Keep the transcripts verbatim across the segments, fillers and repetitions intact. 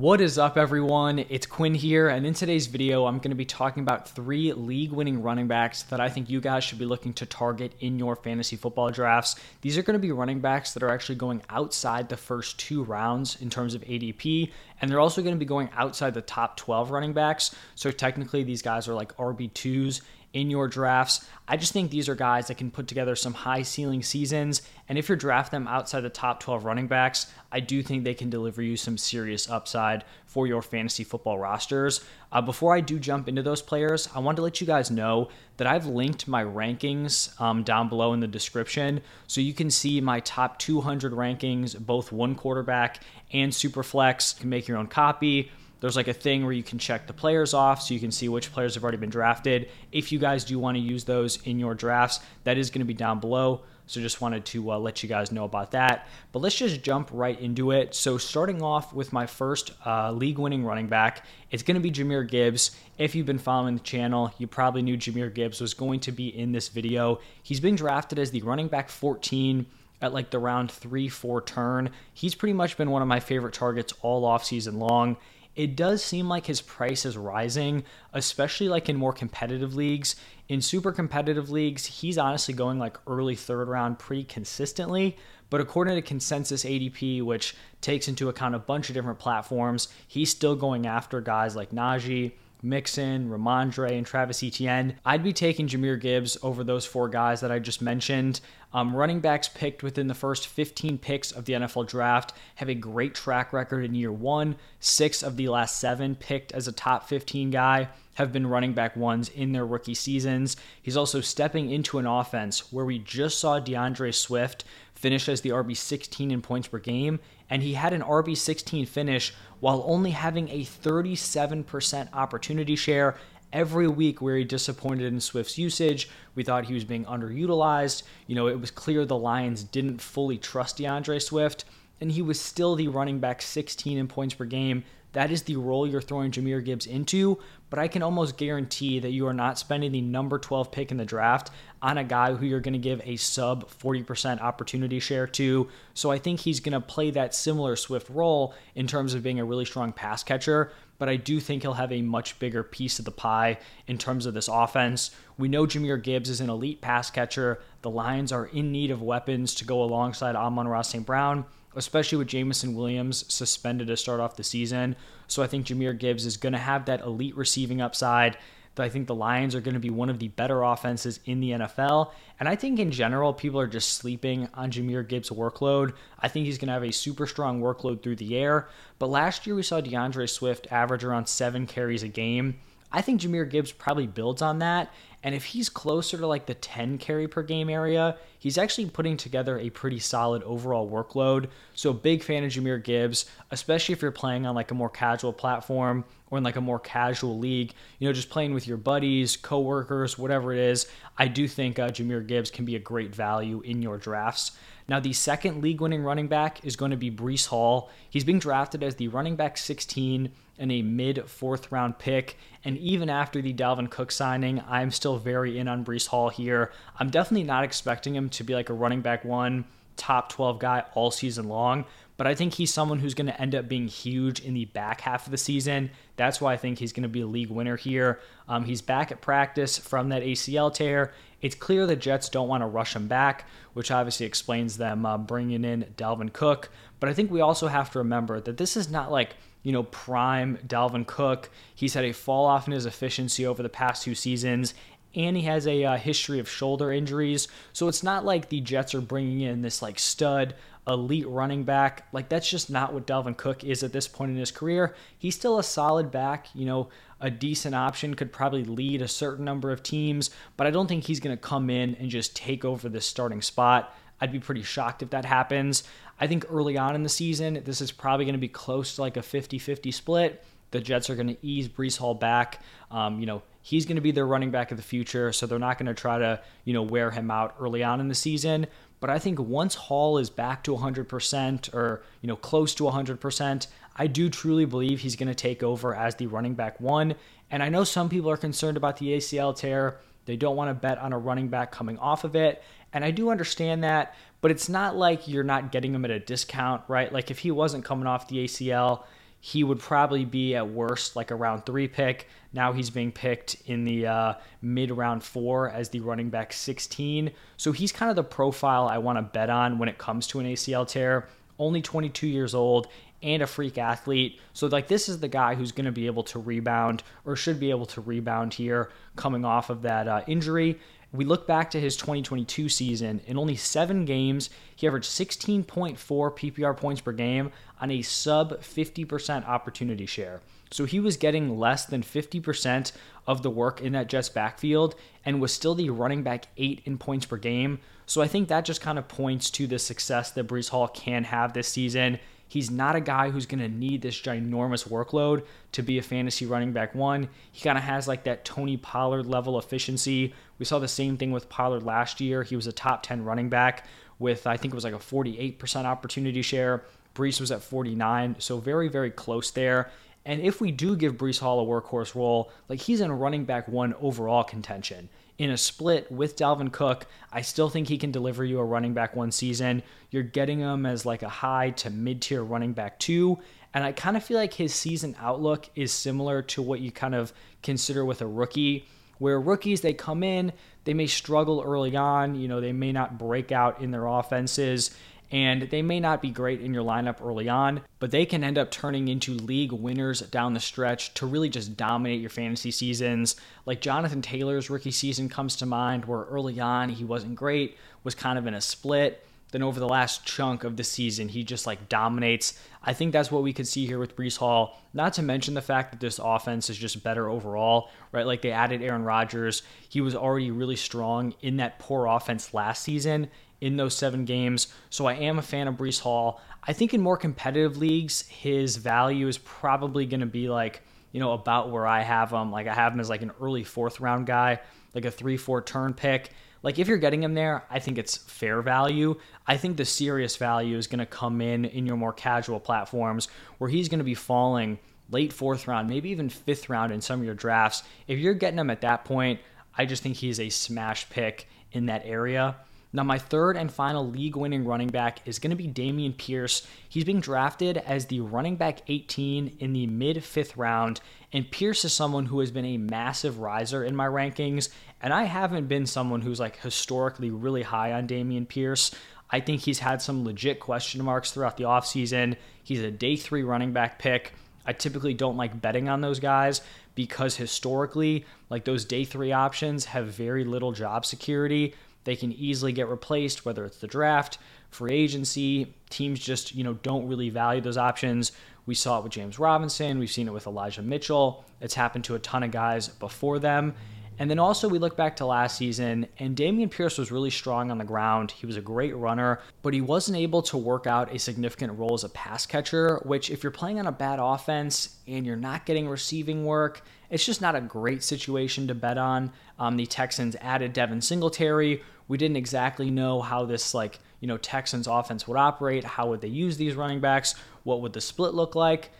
What is up, everyone? It's Quinn here, and in today's video, I'm going to be talking about three league-winning running backs that I think you guys should be looking to target in your fantasy football drafts. These are going to be running backs that are actually going outside the first two rounds in terms of A D P, and they're also going to be going outside the top twelve running backs, so technically these guys are like R B twos in your drafts. I just think these are guys that can put together some high ceiling seasons, and if you draft them outside the top twelve running backs, I do think they can deliver you some serious upside for your fantasy football rosters. Uh, before I do jump into those players, I wanted to let you guys know that I've linked my rankings um, down below in the description, so you can see my top two hundred rankings, both one quarterback and super flex. You can make your own copy. There's like a thing where you can check the players off so you can see which players have already been drafted. If you guys do want to use those in your drafts, that is going to be down below. So just wanted to uh, let you guys know about that. But let's just jump right into it. So starting off with my first uh, league-winning running back, it's going to be Jahmyr Gibbs. If you've been following the channel, you probably knew Jahmyr Gibbs was going to be in this video. He's been drafted as the running back fourteen at like the round three four turn. He's pretty much been one of my favorite targets all offseason long. It does seem like his price is rising, especially like in more competitive leagues. In super competitive leagues, he's honestly going like early third round pretty consistently. But according to Consensus A D P, which takes into account a bunch of different platforms, he's still going after guys like Najee, Mixon, Ramondre, and Travis Etienne. I'd be taking Jahmyr Gibbs over those four guys that I just mentioned. Um, running backs picked within the first fifteen picks of the N F L draft have a great track record in year one. Six of the last seven picked as a top fifteen guy have been running back ones in their rookie seasons. He's also stepping into an offense where we just saw DeAndre Swift finish as the R B sixteen in points per game, and he had an R B sixteen finish while only having a thirty-seven percent opportunity share. Every week we were disappointed in Swift's usage. We thought he was being underutilized. You know, it was clear the Lions didn't fully trust DeAndre Swift, and he was still the running back sixteen in points per game. That is the role you're throwing Jahmyr Gibbs into, but I can almost guarantee that you are not spending the number twelve pick in the draft on a guy who you're going to give a sub forty percent opportunity share to. So I think he's going to play that similar Swift role in terms of being a really strong pass catcher, but I do think he'll have a much bigger piece of the pie in terms of this offense. We know Jahmyr Gibbs is an elite pass catcher. The Lions are in need of weapons to go alongside Amon-Ra Saint Brown, especially with Jameson Williams suspended to start off the season. So I think Jahmyr Gibbs is going to have that elite receiving upside. I think the Lions are going to be one of the better offenses in the N F L. And I think in general, people are just sleeping on Jahmyr Gibbs' workload. I think he's going to have a super strong workload through the air. But last year we saw DeAndre Swift average around seven carries a game. I think Jahmyr Gibbs probably builds on that, and if he's closer to like the ten carry per game area, he's actually putting together a pretty solid overall workload. So big fan of Jahmyr Gibbs, especially if you're playing on like a more casual platform or in like a more casual league, you know, just playing with your buddies, coworkers, whatever it is. I do think uh, Jahmyr Gibbs can be a great value in your drafts. Now, the second league-winning running back is going to be Breece Hall. He's being drafted as the running back sixteen and a mid-fourth round pick. And even after the Dalvin Cook signing, I'm still very in on Breece Hall here. I'm definitely not expecting him to be like a running back one, top twelve guy all season long, but I think he's someone who's going to end up being huge in the back half of the season. That's why I think he's going to be a league winner here. Um, he's back at practice from that A C L tear. It's clear the Jets don't want to rush him back, which obviously explains them uh, bringing in Dalvin Cook. But I think we also have to remember that this is not like, you know, prime Dalvin Cook. He's had a fall off in his efficiency over the past two seasons, and he has a uh, history of shoulder injuries. So it's not like the Jets are bringing in this like stud elite running back. Like, that's just not what Dalvin Cook is at this point in his career. He's still a solid back, you know, a decent option, could probably lead a certain number of teams, but I don't think he's going to come in and just take over this starting spot. I'd be pretty shocked if that happens. I think early on in the season, this is probably going to be close to like a fifty-fifty split. The Jets are going to ease Breece Hall back. Um, you know, he's going to be their running back of the future, so they're not going to try to, you know, wear him out early on in the season. But I think once Hall is back to one hundred percent or, you know, close to one hundred percent, I do truly believe he's going to take over as the running back one. And I know some people are concerned about the A C L tear. They don't want to bet on a running back coming off of it. And I do understand that, but it's not like you're not getting him at a discount, right? Like if he wasn't coming off the A C L, he would probably be at worst like a round three pick. Now he's being picked in the uh, mid-round four as the running back sixteen. So he's kind of the profile I want to bet on when it comes to an A C L tear. Only twenty-two years old and a freak athlete. So like this is the guy who's going to be able to rebound or should be able to rebound here coming off of that uh, injury. We look back to his twenty twenty-two season. In only seven games, he averaged sixteen point four P P R points per game on a sub fifty percent opportunity share. So he was getting less than fifty percent of the work in that Jets backfield and was still the running back eight in points per game. So I think that just kind of points to the success that Breece Hall can have this season. He's not a guy who's going to need this ginormous workload to be a fantasy running back one. He kind of has like that Tony Pollard level efficiency. We saw the same thing with Pollard last year. He was a top ten running back with, I think it was like a forty-eight percent opportunity share. Breece was at forty-nine, so very, very close there. And if we do give Breece Hall a workhorse role, like he's in running back one overall contention. In a split with Dalvin Cook, I still think he can deliver you a running back one season. You're getting him as like a high to mid-tier running back two. And I kind of feel like his season outlook is similar to what you kind of consider with a rookie, where rookies, they come in, they may struggle early on. You know, they may not break out in their offenses and they may not be great in your lineup early on, but they can end up turning into league winners down the stretch to really just dominate your fantasy seasons. Like Jonathan Taylor's rookie season comes to mind, where early on he wasn't great, was kind of in a split. Then over the last chunk of the season, he just like dominates. I think that's what we could see here with Breece Hall, not to mention the fact that this offense is just better overall, right? Like they added Aaron Rodgers. He was already really strong in that poor offense last season in those seven games. So I am a fan of Breece Hall. I think in more competitive leagues, his value is probably going to be like, you know, about where I have him. Like I have him as like an early fourth round guy, like a three, four turn pick. Like if you're getting him there, I think it's fair value. I think the serious value is going to come in in your more casual platforms where he's going to be falling late fourth round, maybe even fifth round in some of your drafts. If you're getting him at that point, I just think he's a smash pick in that area. Now, my third and final league-winning running back is going to be Dameon Pierce. He's being drafted as the running back eighteen in the mid-fifth round, and Pierce is someone who has been a massive riser in my rankings, and I haven't been someone who's like historically really high on Dameon Pierce. I think he's had some legit question marks throughout the offseason. He's a day three running back pick. I typically don't like betting on those guys because historically, like those day three options have very little job security. They can easily get replaced, whether it's the draft, free agency. Teams just, you know, don't really value those options. We saw it with James Robinson. We've seen it with Elijah Mitchell. It's happened to a ton of guys before them. And then also we look back to last season, and Dameon Pierce was really strong on the ground. He was a great runner, but he wasn't able to work out a significant role as a pass catcher, which if you're playing on a bad offense and you're not getting receiving work, it's just not a great situation to bet on. Um, the Texans added Devin Singletary. We didn't exactly know how this, like, you know, Texans offense would operate. How would they use these running backs? What would the split look like?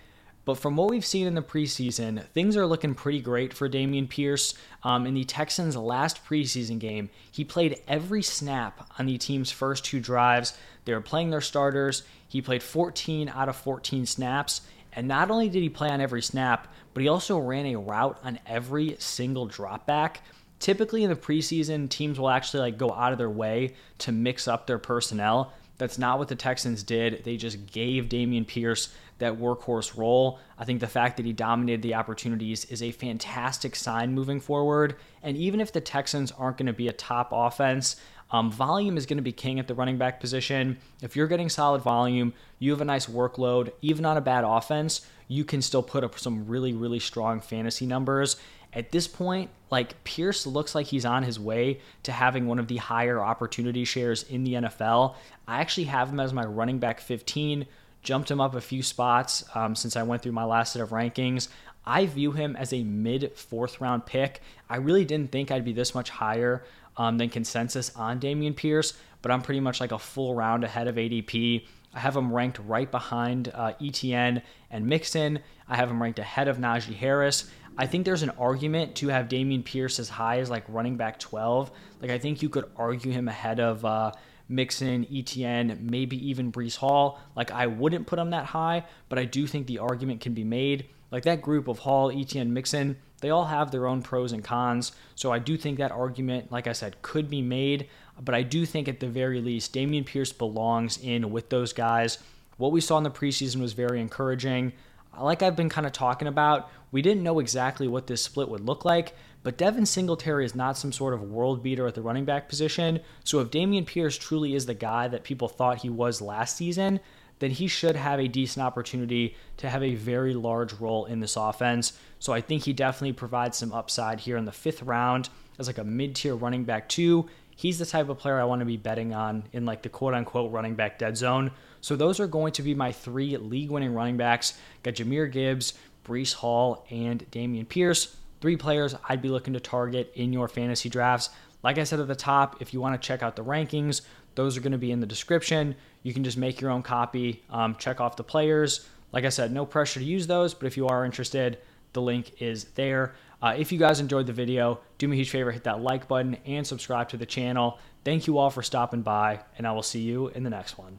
But from what we've seen in the preseason, things are looking pretty great for Dameon Pierce. Um, in the Texans' last preseason game, he played every snap on the team's first two drives. They were playing their starters. He played fourteen out of fourteen snaps. And not only did he play on every snap, but he also ran a route on every single dropback. Typically in the preseason, teams will actually like go out of their way to mix up their personnel. That's not what the Texans did. They just gave Dameon Pierce that workhorse role. I think the fact that he dominated the opportunities is a fantastic sign moving forward. And even if the Texans aren't going to be a top offense, Um, volume is going to be king at the running back position. If you're getting solid volume, you have a nice workload, even on a bad offense, you can still put up some really, really strong fantasy numbers. At this point, like Pierce looks like he's on his way to having one of the higher opportunity shares in the N F L. I actually have him as my running back fifteen, jumped him up a few spots um, since I went through my last set of rankings. I view him as a mid fourth round pick. I really didn't think I'd be this much higher Um, than consensus on Dameon Pierce, but I'm pretty much like a full round ahead of A D P. I have him ranked right behind uh, Etienne and Mixon. I have him ranked ahead of Najee Harris. I think there's an argument to have Dameon Pierce as high as like running back twelve. Like I think you could argue him ahead of uh, Mixon, Etienne, maybe even Breece Hall. Like, I wouldn't put them that high, but I do think the argument can be made. Like, that group of Hall, Etienne, Mixon, they all have their own pros and cons. So I do think that argument, like I said, could be made. But I do think at the very least, Dameon Pierce belongs in with those guys. What we saw in the preseason was very encouraging. Like I've been kind of talking about, we didn't know exactly what this split would look like, but Devin Singletary is not some sort of world beater at the running back position. So if Dameon Pierce truly is the guy that people thought he was last season, then he should have a decent opportunity to have a very large role in this offense. So I think he definitely provides some upside here in the fifth round as like a mid-tier running back too. He's the type of player I want to be betting on in like the quote-unquote running back dead zone. So those are going to be my three league-winning running backs. Got Jahmyr Gibbs, Breece Hall, and Dameon Pierce. Three players I'd be looking to target in your fantasy drafts. Like I said at the top, if you want to check out the rankings, those are going to be in the description. You can just make your own copy, um, check off the players. Like I said, no pressure to use those, but if you are interested, the link is there. Uh, if you guys enjoyed the video, do me a huge favor, hit that like button and subscribe to the channel. Thank you all for stopping by, and I will see you in the next one.